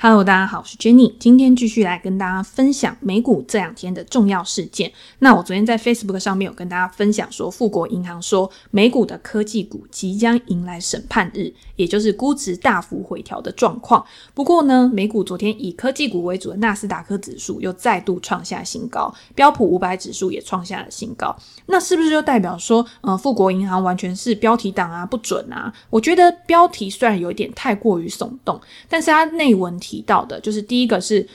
Hello， 大家好，我是 Jenny， 今天继续来跟大家分享美股这两天的重要事件。那我昨天在 Facebook 上面有跟大家分享说，富国银行说美股的科技股即将迎来审判日，也就是估值大幅回调的状况。不过呢，美股昨天以科技股为主的纳斯达克指数又再度创下新高，标普500指数也创下了新高。那是不是就代表说富国银行完全是标题党啊，不准啊？我觉得标题虽然有点太过于耸动，但是它内文提到的就是第一个是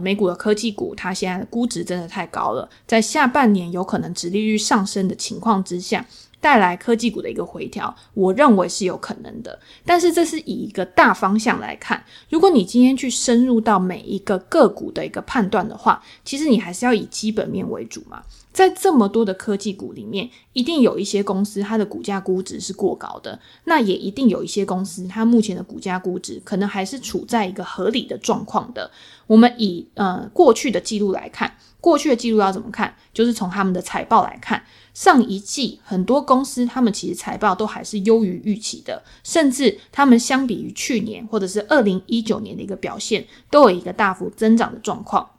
美股的科技股它现在的估值真的太高了，在下半年有可能殖利率上升的情况之下带来科技股的一个回调，我认为是有可能的。但是这是以一个大方向来看，如果你今天去深入到每一个个股的一个判断的话，其实你还是要以基本面为主嘛。在这么多的科技股里面，一定有一些公司它的股价估值是过高的，那也一定有一些公司它目前的股价估值可能还是处在一个合理的状况的。我们以过去的记录来看，过去的记录要怎么看，就是从他们的财报来看，上一季很多公司他们其实财报都还是优于预期的，甚至他们相比于去年或者是2019年的一个表现都有一个大幅增长的状况。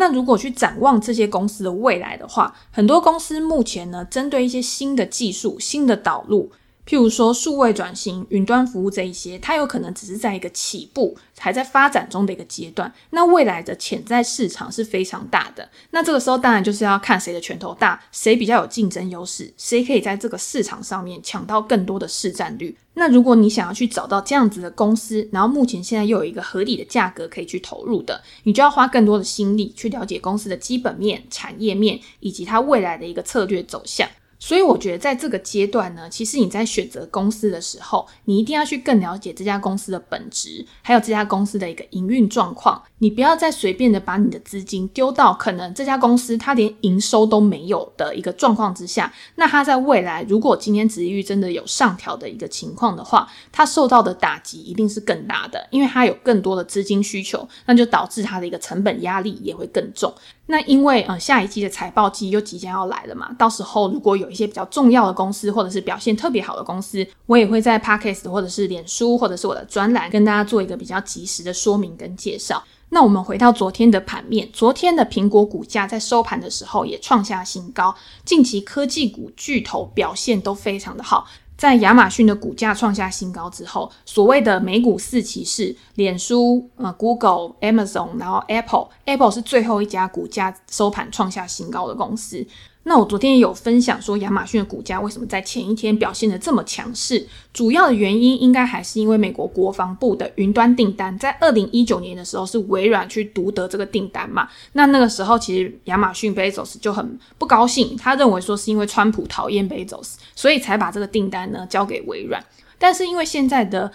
那如果去展望这些公司的未来的话，很多公司目前呢针对一些新的技术新的导入，譬如说数位转型、云端服务这一些，它有可能只是在一个起步还在发展中的一个阶段，那未来的潜在市场是非常大的。那这个时候当然就是要看谁的拳头大，谁比较有竞争优势，谁可以在这个市场上面抢到更多的市占率。那如果你想要去找到这样子的公司，然后目前现在又有一个合理的价格可以去投入的，你就要花更多的心力去了解公司的基本面、产业面以及它未来的一个策略走向。所以我觉得在这个阶段呢，其实你在选择公司的时候，你一定要去更了解这家公司的本质，还有这家公司的一个营运状况。你不要再随便的把你的资金丢到可能这家公司它连营收都没有的一个状况之下，那它在未来如果今天殖利率真的有上调的一个情况的话，它受到的打击一定是更大的，因为它有更多的资金需求，那就导致它的一个成本压力也会更重。那因为下一季的财报季又即将要来了嘛，到时候如果有一些比较重要的公司或者是表现特别好的公司，我也会在 Podcast 或者是脸书或者是我的专栏跟大家做一个比较及时的说明跟介绍。那我们回到昨天的盘面，昨天的苹果股价在收盘的时候也创下新高，近期科技股巨头表现都非常的好。在亚马逊的股价创下新高之后，所谓的美股四骑士，脸书、Google、Amazon 然后 Apple 是最后一家股价收盘创下新高的公司。那我昨天也有分享说亚马逊的股价为什么在前一天表现得这么强势，主要的原因应该还是因为美国国防部的云端订单，在2019年的时候是微软去独得这个订单嘛，那个时候其实亚马逊 Bezos 就很不高兴，他认为说是因为川普讨厌 Bezos 所以才把这个订单呢交给微软。但是因为现在的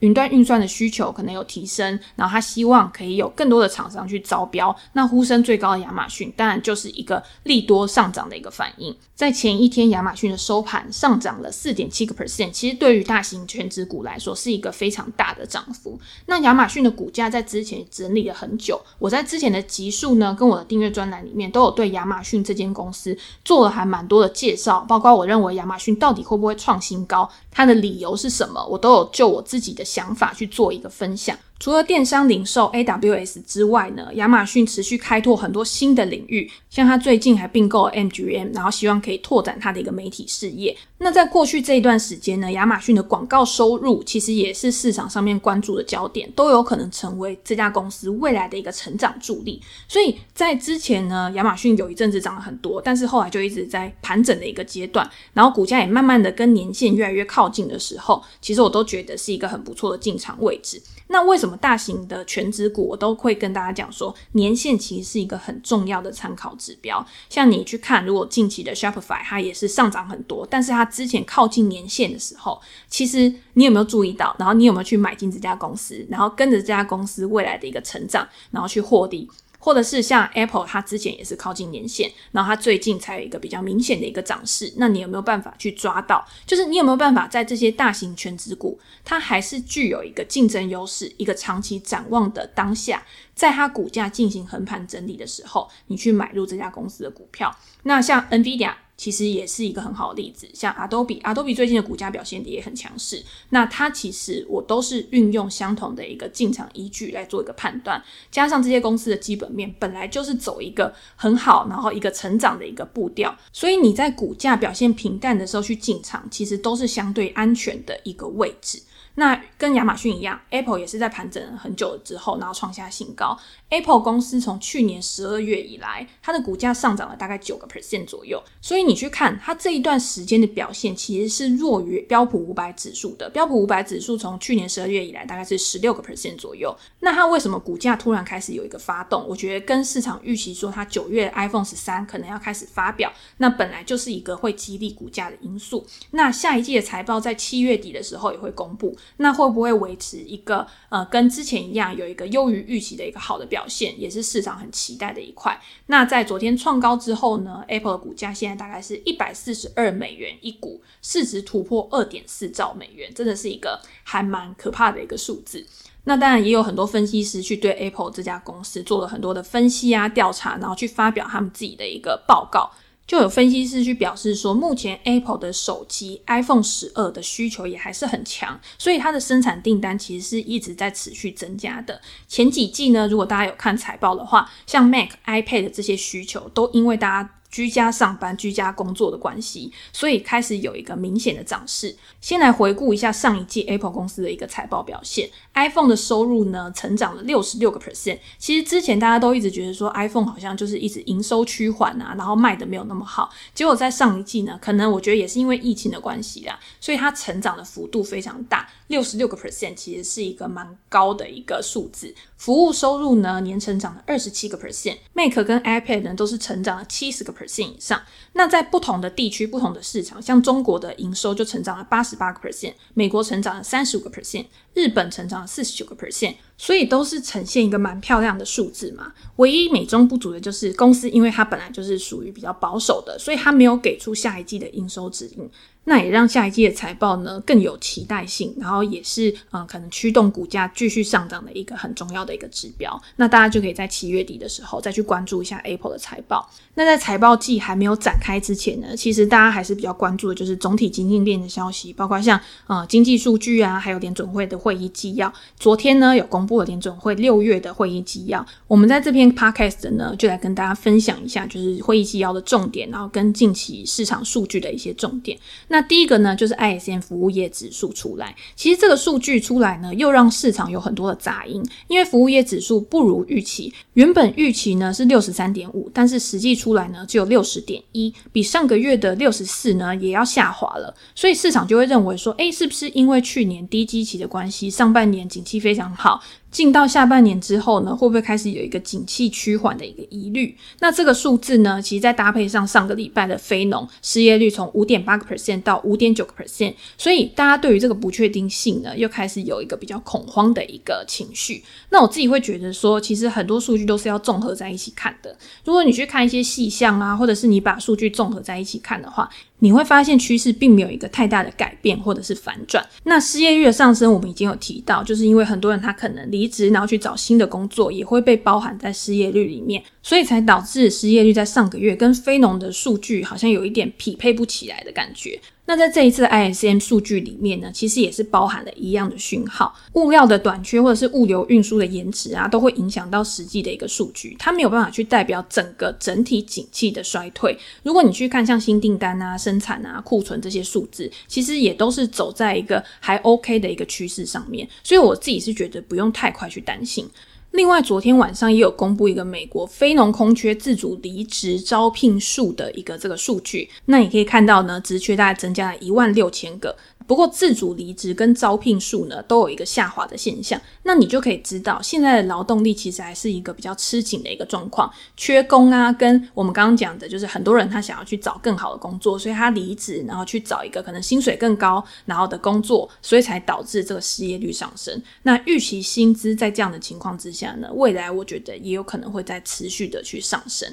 云端运算的需求可能有提升，然后他希望可以有更多的厂商去招标，那呼声最高的亚马逊当然就是一个利多上涨的一个反应。在前一天亚马逊的收盘上涨了 4.7%， 其实对于大型全职股来说是一个非常大的涨幅。那亚马逊的股价在之前整理了很久，我在之前的集数呢跟我的订阅专栏里面都有对亚马逊这间公司做了还蛮多的介绍，包括我认为亚马逊到底会不会创新高，它的理由是什么，我都有就我自己的想法去做一个分享。除了电商零售 AWS 之外呢，亚马逊持续开拓很多新的领域，像他最近还并购了 MGM， 然后希望可以拓展他的一个媒体事业。那在过去这一段时间呢，亚马逊的广告收入其实也是市场上面关注的焦点，都有可能成为这家公司未来的一个成长助力。所以在之前呢，亚马逊有一阵子涨了很多，但是后来就一直在盘整的一个阶段，然后股价也慢慢的跟年线越来越靠近的时候，其实我都觉得是一个很不错的进场位置。那为什么大型的全职股我都会跟大家讲说年限其实是一个很重要的参考指标，像你去看如果近期的 Shopify 它也是上涨很多，但是它之前靠近年限的时候，其实你有没有注意到，然后你有没有去买进这家公司，然后跟着这家公司未来的一个成长然后去获利。或者是像 Apple 它之前也是靠近年线，然后它最近才有一个比较明显的一个涨势，那你有没有办法去抓到，就是你有没有办法在这些大型全职股它还是具有一个竞争优势一个长期展望的当下，在它股价进行横盘整理的时候，你去买入这家公司的股票。那像 NVIDIA 其实也是一个很好的例子。像 Adobe 最近的股价表现也很强势，那它其实我都是运用相同的一个进场依据来做一个判断，加上这些公司的基本面本来就是走一个很好然后一个成长的一个步调，所以你在股价表现平淡的时候去进场，其实都是相对安全的一个位置。那跟亚马逊一样， Apple 也是在盘整了很久之后然后创下新高。 Apple 公司从去年12月以来，它的股价上涨了大概 9% 左右，所以你去看它这一段时间的表现其实是弱于标普500指数的。标普500指数从去年12月以来大概是 16% 左右。那它为什么股价突然开始有一个发动，我觉得跟市场预期说它9月 iPhone 13可能要开始发表，那本来就是一个会激励股价的因素。那下一季的财报在7月底的时候也会公布，那会不会维持一个跟之前一样有一个优于预期的一个好的表现，也是市场很期待的一块。那在昨天创高之后呢， Apple 的股价现在大概是142美元一股，市值突破 2.4 兆美元，真的是一个还蛮可怕的一个数字。那当然也有很多分析师去对 Apple 这家公司做了很多的分析啊、调查，然后去发表他们自己的一个报告。就有分析师去表示说，目前 Apple 的手机 iPhone 12的需求也还是很强，所以它的生产订单其实是一直在持续增加的。前几季呢，如果大家有看财报的话，像 Mac、iPad 的这些需求都因为大家居家上班、居家工作的关系，所以开始有一个明显的涨势。先来回顾一下上一季 Apple 公司的一个财报表现。 iPhone 的收入呢成长了 66%， 其实之前大家都一直觉得说 iPhone 好像就是一直营收趋缓啊，然后卖的没有那么好，结果在上一季呢，可能我觉得也是因为疫情的关系啦，所以它成长的幅度非常大， 66% 其实是一个蛮高的一个数字。服务收入呢年成长了 27%， Mac 跟 iPad 呢都是成长了 70%以上。那在不同的地区、不同的市场，像中国的营收就成长了 88%， 美国成长了 35%， 日本成长了 49%， 所以都是呈现一个蛮漂亮的数字嘛。唯一美中不足的就是公司因为它本来就是属于比较保守的，所以它没有给出下一季的营收指引，那也让下一季的财报呢更有期待性，然后也是可能驱动股价继续上涨的一个很重要的一个指标。那大家就可以在7月底的时候再去关注一下 Apple 的财报。那在财报季还没有展开之前呢，其实大家还是比较关注的就是总体经济链的消息，包括像经济数据啊，还有联准会的会议纪要。昨天呢有公布了联准会6月的会议纪要，我们在这篇 podcast 呢就来跟大家分享一下就是会议纪要的重点，然后跟近期市场数据的一些重点。那第一个呢就是 ISM 服务业指数出来，其实这个数据出来呢又让市场有很多的杂音，因为服务业指数不如预期，原本预期呢是 63.5， 但是实际出来呢只有 60.1， 比上个月的64呢也要下滑了，所以市场就会认为说是不是因为去年低基期的关系，上半年景气非常好，进到下半年之后呢会不会开始有一个景气趋缓的一个疑虑。那这个数字呢其实再搭配上上个礼拜的非农失业率从 5.8% 到 5.9%， 所以大家对于这个不确定性呢又开始有一个比较恐慌的一个情绪。那我自己会觉得说其实很多数据都是要综合在一起看的，如果你去看一些细项啊，或者是你把数据综合在一起看的话，你会发现趋势并没有一个太大的改变或者是反转。那失业率的上升我们已经有提到，就是因为很多人他可能离职然后去找新的工作，也会被包含在失业率里面，所以才导致失业率在上个月跟非农的数据好像有一点匹配不起来的感觉。那在这一次的 ISM 数据里面呢，其实也是包含了一样的讯号，物料的短缺或者是物流运输的延迟啊，都会影响到实际的一个数据，它没有办法去代表整体景气的衰退。如果你去看像新订单啊、生产啊、库存这些数字，其实也都是走在一个还 OK 的一个趋势上面，所以我自己是觉得不用太快去担心。另外昨天晚上也有公布一个美国非农空缺自主离职招聘数的一个这个数据，那你可以看到呢职缺大概增加了16000个，不过自主离职跟招聘数呢都有一个下滑的现象，那你就可以知道现在的劳动力其实还是一个比较吃紧的一个状况，缺工啊，跟我们刚刚讲的就是很多人他想要去找更好的工作，所以他离职然后去找一个可能薪水更高然后的工作，所以才导致这个失业率上升。那预期薪资在这样的情况之下呢，未来我觉得也有可能会再持续的去上升。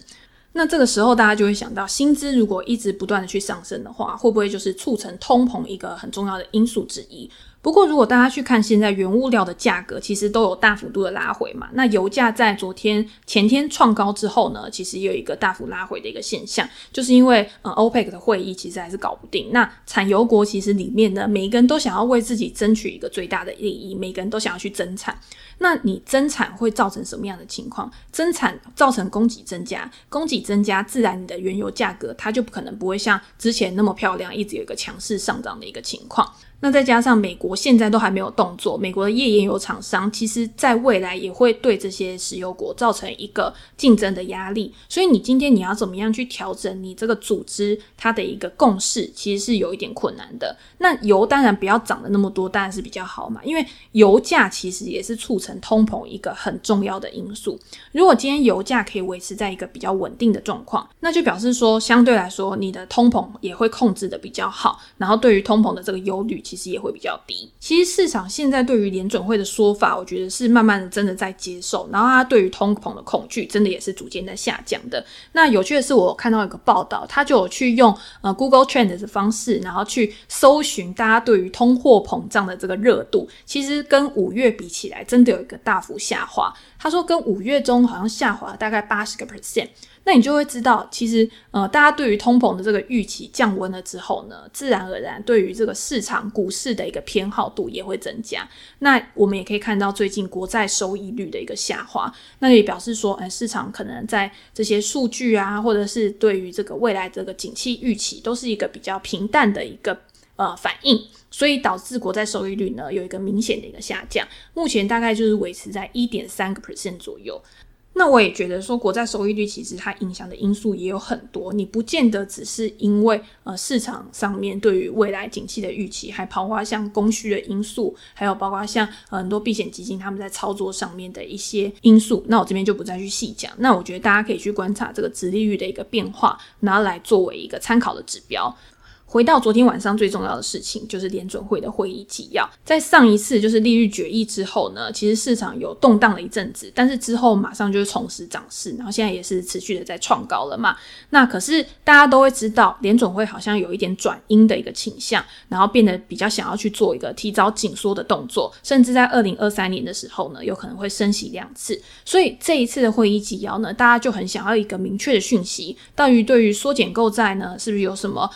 那这个时候大家就会想到，薪资如果一直不断的去上升的话，会不会就是促成通膨一个很重要的因素之一。不过如果大家去看现在原物料的价格其实都有大幅度的拉回嘛，那油价在昨天前天创高之后呢，其实也有一个大幅拉回的一个现象，就是因为OPEC 的会议其实还是搞不定，那产油国其实里面呢，每一个人都想要为自己争取一个最大的利益，每个人都想要去增产，那你增产会造成什么样的情况？增产造成供给增加，供给增加自然你的原油价格它就可能不会像之前那么漂亮，一直有一个强势上涨的一个情况。那再加上美国现在都还没有动作，美国的页岩油厂商其实在未来也会对这些石油国造成一个竞争的压力，所以你今天你要怎么样去调整你这个组织它的一个共识，其实是有一点困难的。那油当然不要涨得那么多当然是比较好嘛，因为油价其实也是促成通膨一个很重要的因素，如果今天油价可以维持在一个比较稳定的状况，那就表示说相对来说你的通膨也会控制的比较好，然后对于通膨的这个忧虑其实也会比较低。其实市场现在对于联准会的说法我觉得是慢慢的真的在接受，然后它对于通膨的恐惧真的也是逐渐在下降的。那有趣的是我看到一个报道，他就有去用Google Trend 的方式，然后去搜寻大家对于通货膨胀的这个热度，其实跟5月比起来真的有一个大幅下滑，他说跟5月中好像下滑了大概 80%，那你就会知道其实大家对于通膨的这个预期降温了之后呢，自然而然对于这个市场股市的一个偏好度也会增加。那我们也可以看到最近国债收益率的一个下滑，那也表示说市场可能在这些数据啊，或者是对于这个未来这个景气预期都是一个比较平淡的一个反应，所以导致国债收益率呢有一个明显的一个下降，目前大概就是维持在 1.3% 左右。那我也觉得说国债收益率其实它影响的因素也有很多，你不见得只是因为市场上面对于未来景气的预期，还包括像供需的因素，还有包括像很多避险基金他们在操作上面的一些因素，那我这边就不再去细讲。那我觉得大家可以去观察这个殖利率的一个变化，然后来作为一个参考的指标。回到昨天晚上最重要的事情，就是联准会的会议纪要。在上一次就是利率决议之后呢，其实市场有动荡了一阵子，但是之后马上就是重拾涨势，然后现在也是持续的在创高了嘛。那可是大家都会知道联准会好像有一点转阴的一个倾向，然后变得比较想要去做一个提早紧缩的动作，甚至在2023年的时候呢有可能会升息2次。所以这一次的会议纪要呢，大家就很想要一个明确的讯息，对于缩减购债呢是不是有什么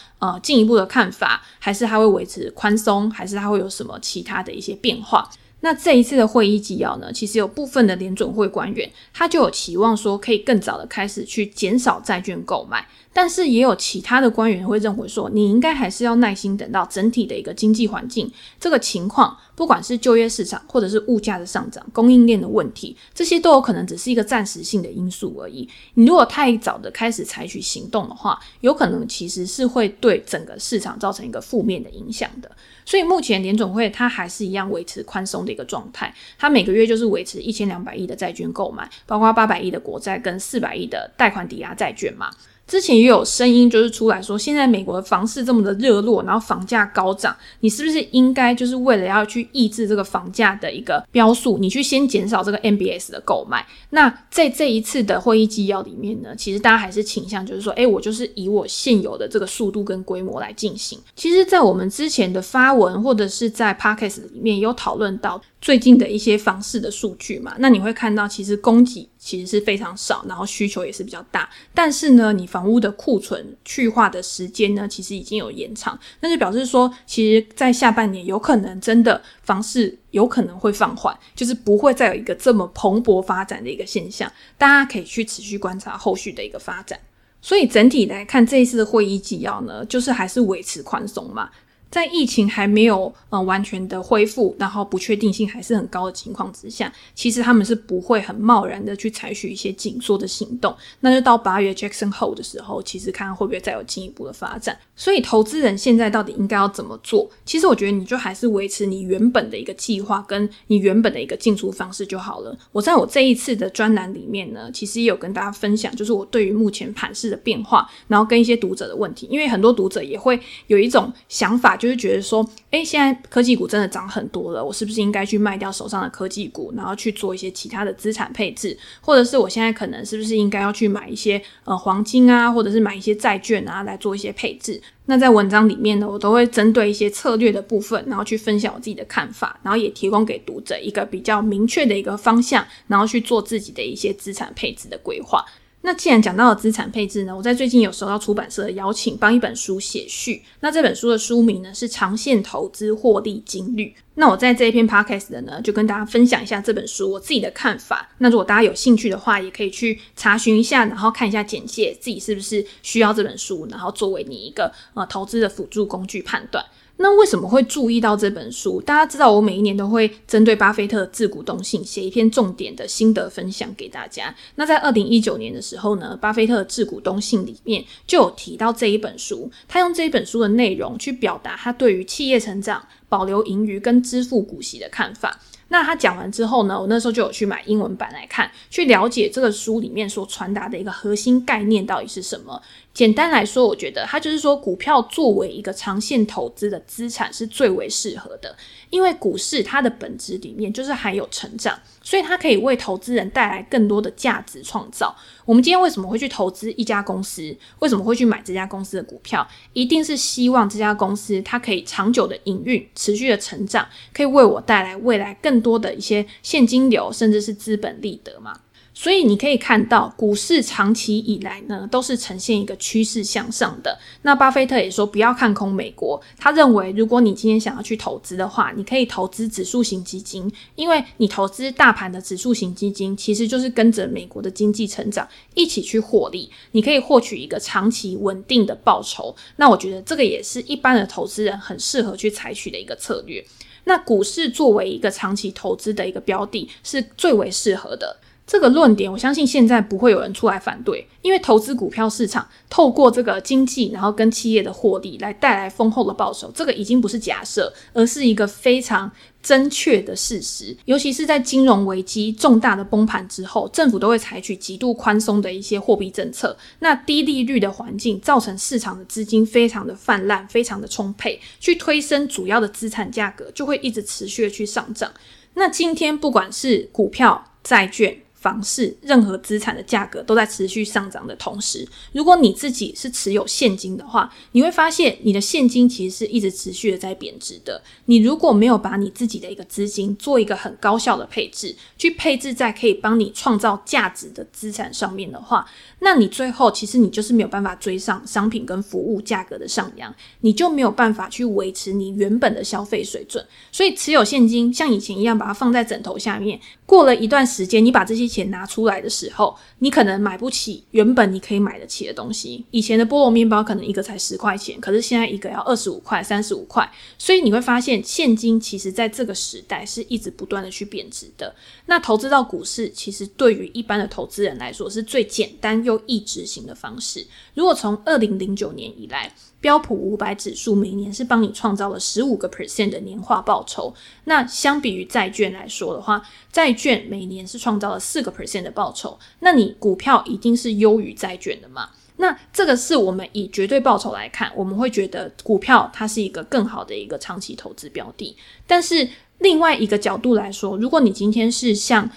进一步的看法，还是它会维持宽松，还是它会有什么其他的一些变化。那这一次的会议纪要呢，其实有部分的联准会官员他就有期望说可以更早的开始去减少债券购买，但是也有其他的官员会认为说你应该还是要耐心等到整体的一个经济环境这个情况，不管是就业市场或者是物价的上涨，供应链的问题，这些都有可能只是一个暂时性的因素而已，你如果太早的开始采取行动的话，有可能其实是会对整个市场造成一个负面的影响的。所以目前联准会它还是一样维持宽松的一个状态，它每个月就是维持1200亿的债券购买，包括800亿的国债跟400亿的贷款抵押债券嘛。之前也有声音就是出来说，现在美国的房市这么的热络，然后房价高涨，你是不是应该就是为了要去抑制这个房价的一个标速，你去先减少这个 MBS 的购买。那在这一次的会议纪要里面呢，其实大家还是倾向就是说我就是以我现有的这个速度跟规模来进行。其实在我们之前的发文或者是在 Podcast 里面有讨论到最近的一些房市的数据嘛，那你会看到其实供给其实是非常少，然后需求也是比较大，但是呢你房屋的库存去化的时间呢其实已经有延长，那就表示说其实在下半年有可能真的房市有可能会放缓，就是不会再有一个这么蓬勃发展的一个现象，大家可以去持续观察后续的一个发展。所以整体来看这一次的会议纪要呢，就是还是维持宽松嘛，在疫情还没有完全的恢复，然后不确定性还是很高的情况之下，其实他们是不会很贸然的去采取一些紧缩的行动，那就到8月 Jackson Hole 的时候，其实看会不会再有进一步的发展。所以投资人现在到底应该要怎么做，其实我觉得你就还是维持你原本的一个计划跟你原本的一个进出方式就好了。我在我这一次的专栏里面呢，其实也有跟大家分享就是我对于目前盘势的变化，然后跟一些读者的问题，因为很多读者也会有一种想法，就是觉得说现在科技股真的涨很多了，我是不是应该去卖掉手上的科技股，然后去做一些其他的资产配置，或者是我现在可能是不是应该要去买一些黄金啊，或者是买一些债券啊来做一些配置。那在文章里面呢，我都会针对一些策略的部分，然后去分享我自己的看法，然后也提供给读者一个比较明确的一个方向，然后去做自己的一些资产配置的规划。那既然讲到了资产配置呢，我在最近有收到出版社的邀请，帮一本书写序。那这本书的书名呢是《长线投资获利金律》。那我在这一篇 podcast 的呢，就跟大家分享一下这本书我自己的看法。那如果大家有兴趣的话，也可以去查询一下，然后看一下简介，自己是不是需要这本书，然后作为你一个投资的辅助工具判断。那为什么会注意到这本书？大家知道我每一年都会针对巴菲特的致股动性写一篇重点的心得分享给大家。那在2019年的时候呢，巴菲特的致股动性里面就有提到这一本书，他用这一本书的内容去表达他对于企业成长、保留盈余跟支付股息的看法。那他讲完之后呢，我那时候就有去买英文版来看，去了解这个书里面所传达的一个核心概念到底是什么。简单来说，我觉得他就是说，股票作为一个长线投资的资产是最为适合的，因为股市它的本质里面就是含有成长，所以它可以为投资人带来更多的价值创造。我们今天为什么会去投资一家公司，为什么会去买这家公司的股票，一定是希望这家公司它可以长久的营运，持续的成长，可以为我带来未来更多的一些现金流，甚至是资本利得嘛。所以你可以看到，股市长期以来呢都是呈现一个趋势向上的。那巴菲特也说不要看空美国，他认为如果你今天想要去投资的话，你可以投资指数型基金，因为你投资大盘的指数型基金其实就是跟着美国的经济成长一起去获利，你可以获取一个长期稳定的报酬。那我觉得这个也是一般的投资人很适合去采取的一个策略。那股市作为一个长期投资的一个标的是最为适合的。这个论点我相信现在不会有人出来反对，因为投资股票市场透过这个经济然后跟企业的获利来带来丰厚的报酬，这个已经不是假设，而是一个非常真确的事实。尤其是在金融危机重大的崩盘之后，政府都会采取极度宽松的一些货币政策，那低利率的环境造成市场的资金非常的泛滥，非常的充沛，去推升主要的资产价格，就会一直持续的去上涨。那今天不管是股票、债券、房市，任何资产的价格都在持续上涨的同时，如果你自己是持有现金的话，你会发现你的现金其实是一直持续的在贬值的。你如果没有把你自己的一个资金做一个很高效的配置，去配置在可以帮你创造价值的资产上面的话，那你最后其实你就是没有办法追上商品跟服务价格的上扬，你就没有办法去维持你原本的消费水准。所以持有现金像以前一样把它放在枕头下面，过了一段时间你把这些钱拿出来的时候，你可能买不起原本你可以买得起的东西。以前的菠萝面包可能一个才10块钱，可是现在一个要25块、35块，所以你会发现现金其实在这个时代是一直不断的去贬值的。那投资到股市其实对于一般的投资人来说是最简单又易执行的方式。如果从2009年以来，标普500指数每年是帮你创造了 15% 的年化报酬，那相比于债券来说的话，债券每年是创造了 4% 的报酬，那你股票一定是优于债券的嘛。那这个是我们以绝对报酬来看，我们会觉得股票它是一个更好的一个长期投资标的。但是另外一个角度来说，如果你今天是像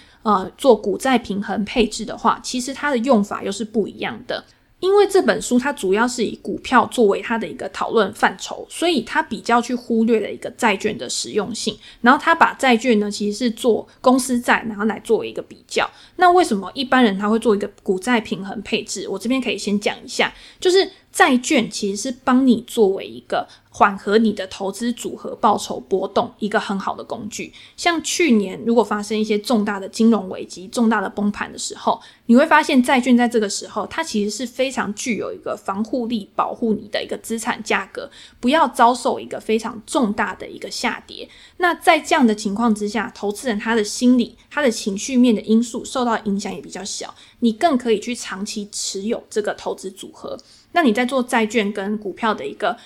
做股债平衡配置的话，其实它的用法又是不一样的。因为这本书它主要是以股票作为它的一个讨论范畴，所以它比较去忽略了一个债券的实用性，然后它把债券呢其实是做公司债，然后来作为一个比较。那为什么一般人他会做一个股债平衡配置？我这边可以先讲一下，就是债券其实是帮你作为一个缓和你的投资组合报酬波动一个很好的工具。像去年如果发生一些重大的金融危机、重大的崩盘的时候，你会发现债券在这个时候它其实是非常具有一个防护力，保护你的一个资产价格不要遭受一个非常重大的一个下跌。那在这样的情况之下，投资人他的心理、他的情绪面的因素受到影响也比较小，你更可以去长期持有这个投资组合。那你在做债券跟股票的一个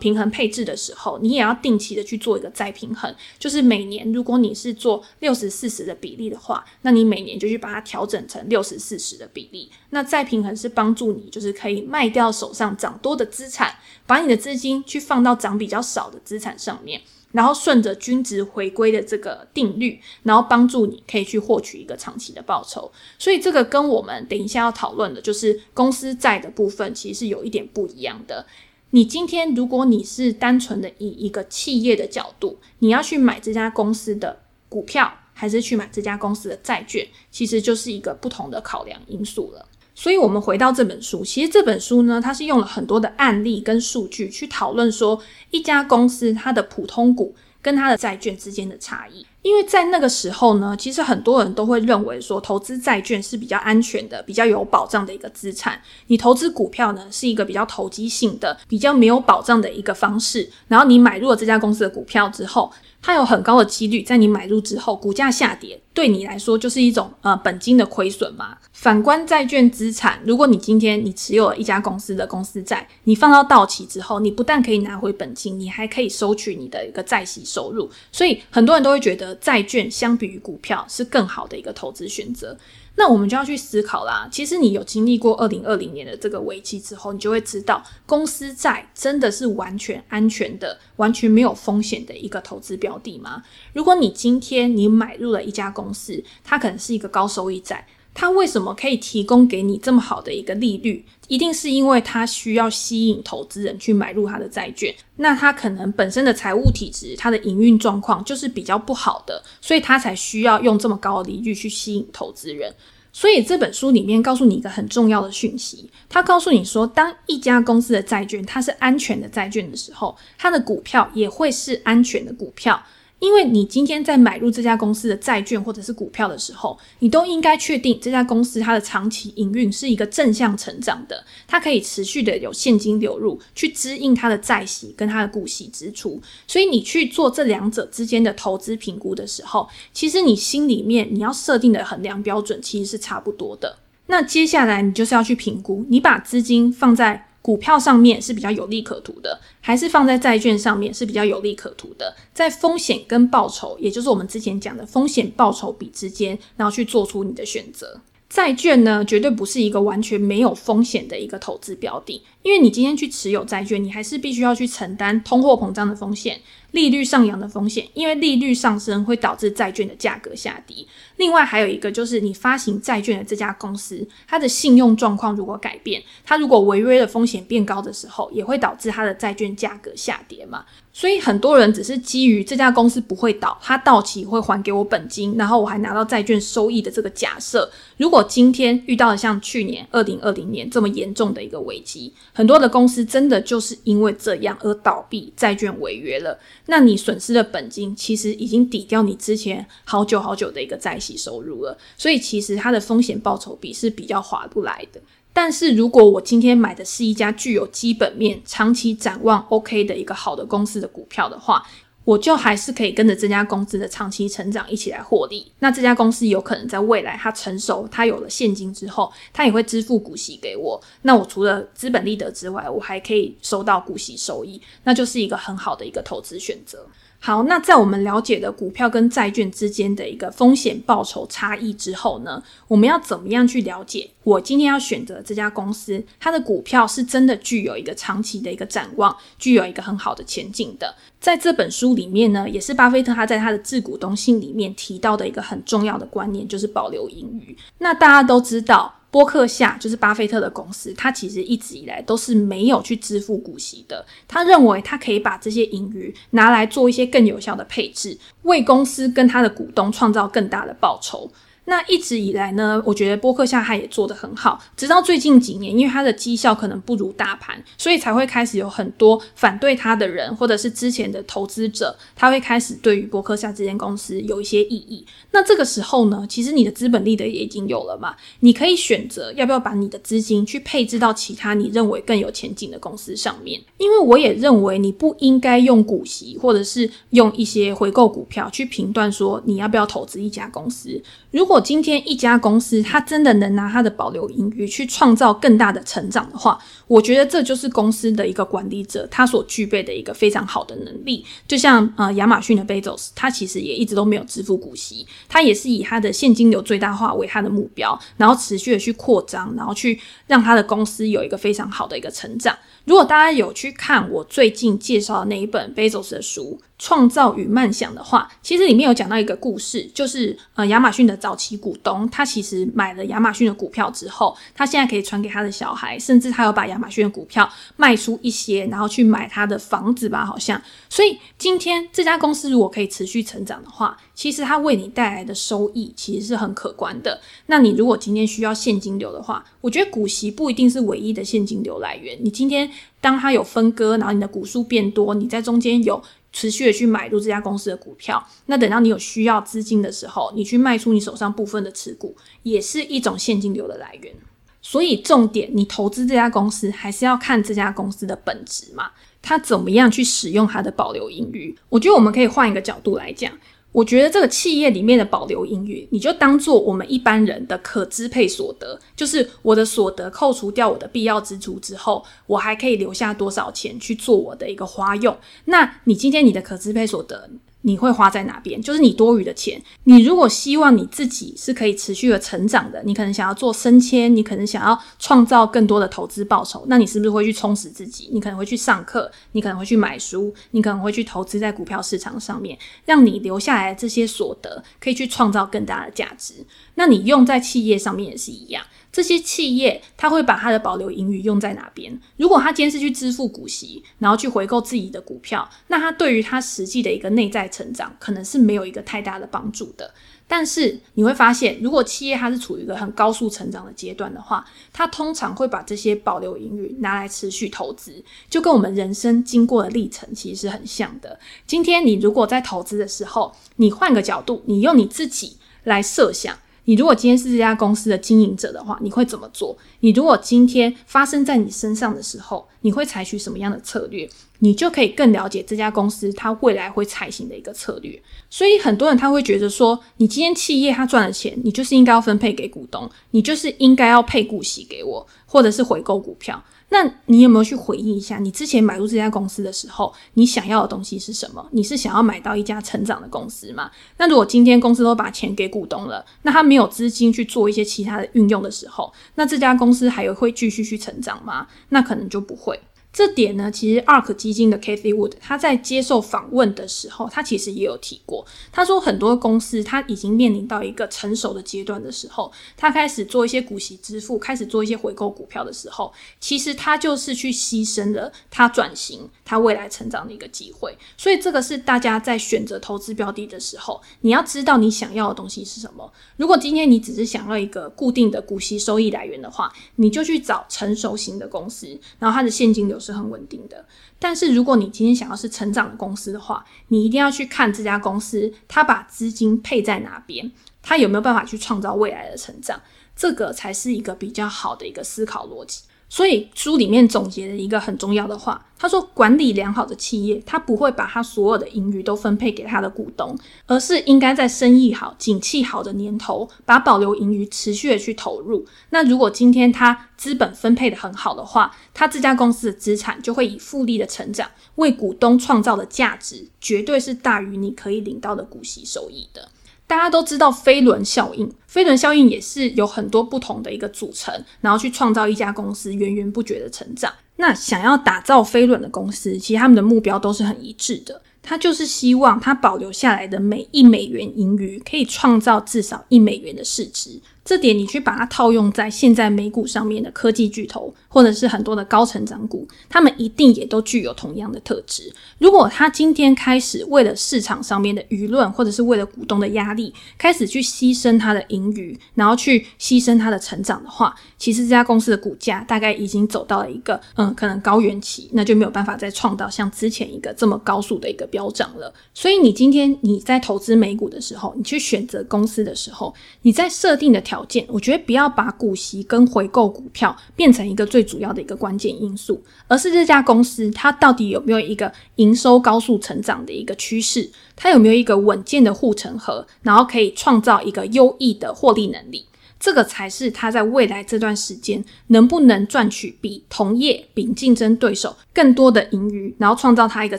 平衡配置的时候，你也要定期的去做一个再平衡，就是每年如果你是做 60-40 的比例的话，那你每年就去把它调整成 60-40 的比例。那再平衡是帮助你就是可以卖掉手上涨多的资产，把你的资金去放到涨比较少的资产上面，然后顺着均值回归的这个定律，然后帮助你可以去获取一个长期的报酬。所以这个跟我们等一下要讨论的就是公司债的部分其实是有一点不一样的。你今天如果你是单纯的以一个企业的角度，你要去买这家公司的股票还是去买这家公司的债券，其实就是一个不同的考量因素了。所以我们回到这本书，其实这本书呢，它是用了很多的案例跟数据去讨论说一家公司它的普通股跟它的债券之间的差异。因为在那个时候呢，其实很多人都会认为说投资债券是比较安全的，比较有保障的一个资产，你投资股票呢是一个比较投机性的，比较没有保障的一个方式，然后你买入了这家公司的股票之后，它有很高的几率在你买入之后股价下跌，对你来说就是一种本金的亏损嘛。反观债券资产，如果你今天你持有了一家公司的公司债，你放到到期之后，你不但可以拿回本金，你还可以收取你的一个债息收入。所以很多人都会觉得债券相比于股票是更好的一个投资选择。那我们就要去思考啦，其实你有经历过2020年的这个危机之后，你就会知道公司债真的是完全安全的，完全没有风险的一个投资标的吗？如果你今天你买入了一家公司，它可能是一个高收益债，它为什么可以提供给你这么好的一个利率？一定是因为它需要吸引投资人去买入它的债券，那它可能本身的财务体质，它的营运状况就是比较不好的，所以它才需要用这么高的利率去吸引投资人。所以这本书里面告诉你一个很重要的讯息，它告诉你说，当一家公司的债券它是安全的债券的时候，它的股票也会是安全的股票。因为你今天在买入这家公司的债券或者是股票的时候，你都应该确定这家公司它的长期营运是一个正向成长的，它可以持续的有现金流入去支应它的债息跟它的股息支出。所以你去做这两者之间的投资评估的时候，其实你心里面你要设定的衡量标准其实是差不多的。那接下来你就是要去评估，你把资金放在股票上面是比较有利可图的，还是放在债券上面是比较有利可图的，在风险跟报酬，也就是我们之前讲的风险报酬比之间，然后去做出你的选择。债券呢，绝对不是一个完全没有风险的一个投资标的，因为你今天去持有债券，你还是必须要去承担通货膨胀的风险，利率上扬的风险，因为利率上升会导致债券的价格下跌。另外还有一个就是你发行债券的这家公司，它的信用状况如果改变，它如果违约的风险变高的时候，也会导致它的债券价格下跌嘛。所以很多人只是基于这家公司不会倒，它到期会还给我本金，然后我还拿到债券收益的这个假设。如果今天遇到了像去年2020年这么严重的一个危机，很多的公司真的就是因为这样而倒闭，债券违约了，那你损失的本金其实已经抵掉你之前好久好久的一个债息收入了，所以其实它的风险报酬比是比较划不来的。但是如果我今天买的是一家具有基本面长期展望 OK 的一个好的公司的股票的话，我就还是可以跟着这家公司的长期成长一起来获利。那这家公司有可能在未来它成熟，它有了现金之后，它也会支付股息给我，那我除了资本利得之外，我还可以收到股息收益，那就是一个很好的一个投资选择。好，那在我们了解的股票跟债券之间的一个风险报酬差异之后呢，我们要怎么样去了解我今天要选择这家公司，它的股票是真的具有一个长期的一个展望，具有一个很好的前景的。在这本书里面呢，也是巴菲特他在他的致股东信里面提到的一个很重要的观念，就是保留盈余。那大家都知道波克夏就是巴菲特的公司，他其实一直以来都是没有去支付股息的，他认为他可以把这些盈余拿来做一些更有效的配置，为公司跟他的股东创造更大的报酬。那一直以来呢，我觉得波克夏他也做得很好，直到最近几年，因为他的绩效可能不如大盘，所以才会开始有很多反对他的人，或者是之前的投资者，他会开始对于波克夏这间公司有一些异议。那这个时候呢，其实你的资本利得也已经有了嘛，你可以选择要不要把你的资金去配置到其他你认为更有前景的公司上面。因为我也认为你不应该用股息或者是用一些回购股票去评断说你要不要投资一家公司。如果果今天一家公司它真的能拿它的保留盈余去创造更大的成长的话，我觉得这就是公司的一个管理者他所具备的一个非常好的能力。就像亚马逊的 Bezos， 他其实也一直都没有支付股息，他也是以他的现金流最大化为他的目标，然后持续的去扩张，然后去让他的公司有一个非常好的一个成长。如果大家有去看我最近介绍的那一本 Bezos 的书《创造与漫想》的话，其实里面有讲到一个故事，就是亚马逊的早期股东，他其实买了亚马逊的股票之后，他现在可以传给他的小孩，甚至他有把亚马逊的股票卖出一些，然后去买他的房子吧好像。所以今天这家公司如果可以持续成长的话，其实它为你带来的收益其实是很可观的。那你如果今天需要现金流的话，我觉得股息不一定是唯一的现金流来源，你今天当它有分割，然后你的股数变多，你在中间有持续的去买入这家公司的股票，那等到你有需要资金的时候，你去卖出你手上部分的持股，也是一种现金流的来源。所以重点，你投资这家公司还是要看这家公司的本质嘛，它怎么样去使用它的保留盈余。我觉得我们可以换一个角度来讲，我觉得这个企业里面的保留盈余，你就当做我们一般人的可支配所得，就是我的所得扣除掉我的必要支出之后，我还可以留下多少钱去做我的一个花用。那你今天你的可支配所得你会花在哪边，就是你多余的钱。你如果希望你自己是可以持续的成长的，你可能想要做升迁，你可能想要创造更多的投资报酬，那你是不是会去充实自己？你可能会去上课，你可能会去买书，你可能会去投资在股票市场上面，让你留下来的这些所得可以去创造更大的价值。那你用在企业上面也是一样，这些企业他会把他的保留盈余用在哪边？如果他今天是去支付股息，然后去回购自己的股票，那他对于他实际的一个内在成长可能是没有一个太大的帮助的。但是你会发现，如果企业它是处于一个很高速成长的阶段的话，它通常会把这些保留盈余拿来持续投资，就跟我们人生经过的历程其实是很像的。今天你如果在投资的时候，你换个角度，你用你自己来设想，你如果今天是这家公司的经营者的话，你会怎么做？你如果今天发生在你身上的时候，你会采取什么样的策略？你就可以更了解这家公司它未来会采行的一个策略。所以很多人他会觉得说，你今天企业它赚了钱，你就是应该要分配给股东，你就是应该要配股息给我，或者是回购股票。那你有没有去回忆一下，你之前买入这家公司的时候，你想要的东西是什么？你是想要买到一家成长的公司吗？那如果今天公司都把钱给股东了，那他没有资金去做一些其他的运用的时候，那这家公司还有会继续去成长吗？那可能就不会。这点呢，其实 ARK 基金的 Kathy Wood 他在接受访问的时候，他其实也有提过，他说很多公司他已经面临到一个成熟的阶段的时候，他开始做一些股息支付，开始做一些回购股票的时候，其实他就是去牺牲了他转型他未来成长的一个机会。所以这个是大家在选择投资标的的时候，你要知道你想要的东西是什么。如果今天你只是想要一个固定的股息收益来源的话，你就去找成熟型的公司，然后它的现金流是很稳定的。但是如果你今天想要是成长的公司的话，你一定要去看这家公司它把资金配在哪边，它有没有办法去创造未来的成长，这个才是一个比较好的一个思考逻辑。所以书里面总结了一个很重要的话，他说管理良好的企业，他不会把他所有的盈余都分配给他的股东，而是应该在生意好景气好的年头，把保留盈余持续的去投入。那如果今天他资本分配的很好的话，他这家公司的资产就会以复利的成长为股东创造的价值，绝对是大于你可以领到的股息收益的。大家都知道飞轮效应，飞轮效应也是有很多不同的一个组成，然后去创造一家公司源源不绝的成长。那想要打造飞轮的公司，其实他们的目标都是很一致的，他就是希望他保留下来的每一美元盈余可以创造至少$1的市值。这点你去把它套用在现在美股上面的科技巨头，或者是很多的高成长股，他们一定也都具有同样的特质。如果他今天开始为了市场上面的舆论，或者是为了股东的压力，开始去牺牲他的盈余，然后去牺牲他的成长的话，其实这家公司的股价大概已经走到了一个可能高原期，那就没有办法再创造像之前一个这么高速的一个飙涨了。所以你今天你在投资美股的时候，你去选择公司的时候，你在设定的条件，我觉得不要把股息跟回购股票变成一个最主要的一个关键因素，而是这家公司它到底有没有一个营收高速成长的一个趋势，它有没有一个稳健的护城河，然后可以创造一个优异的获利能力，这个才是它在未来这段时间能不能赚取比同业比竞争对手更多的盈余，然后创造它一个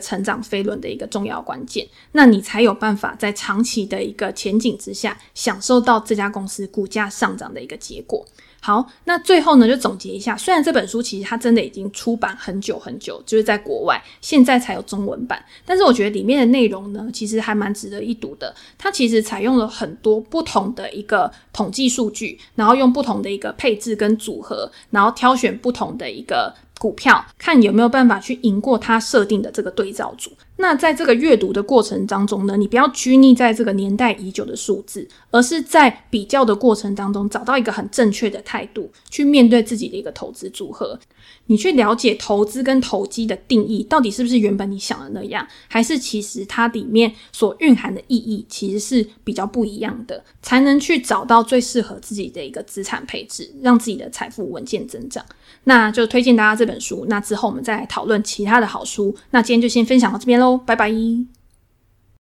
成长飞轮的一个重要关键。那你才有办法在长期的一个前景之下享受到这家公司股价上涨的一个结果。好，那最后呢就总结一下，虽然这本书其实它真的已经出版很久很久，就是在国外现在才有中文版，但是我觉得里面的内容呢其实还蛮值得一读的。它其实采用了很多不同的一个统计数据，然后用不同的一个配置跟组合，然后挑选不同的一个股票，看有没有办法去赢过它设定的这个对照组。那在这个阅读的过程当中呢，你不要拘泥在这个年代已久的数字，而是在比较的过程当中找到一个很正确的态度去面对自己的一个投资组合。你去了解投资跟投机的定义到底是不是原本你想的那样，还是其实它里面所蕴含的意义其实是比较不一样的，才能去找到最适合自己的一个资产配置，让自己的财富稳健增长。那就推荐大家这本书，那之后我们再来讨论其他的好书。那今天就先分享到这边咯，拜拜。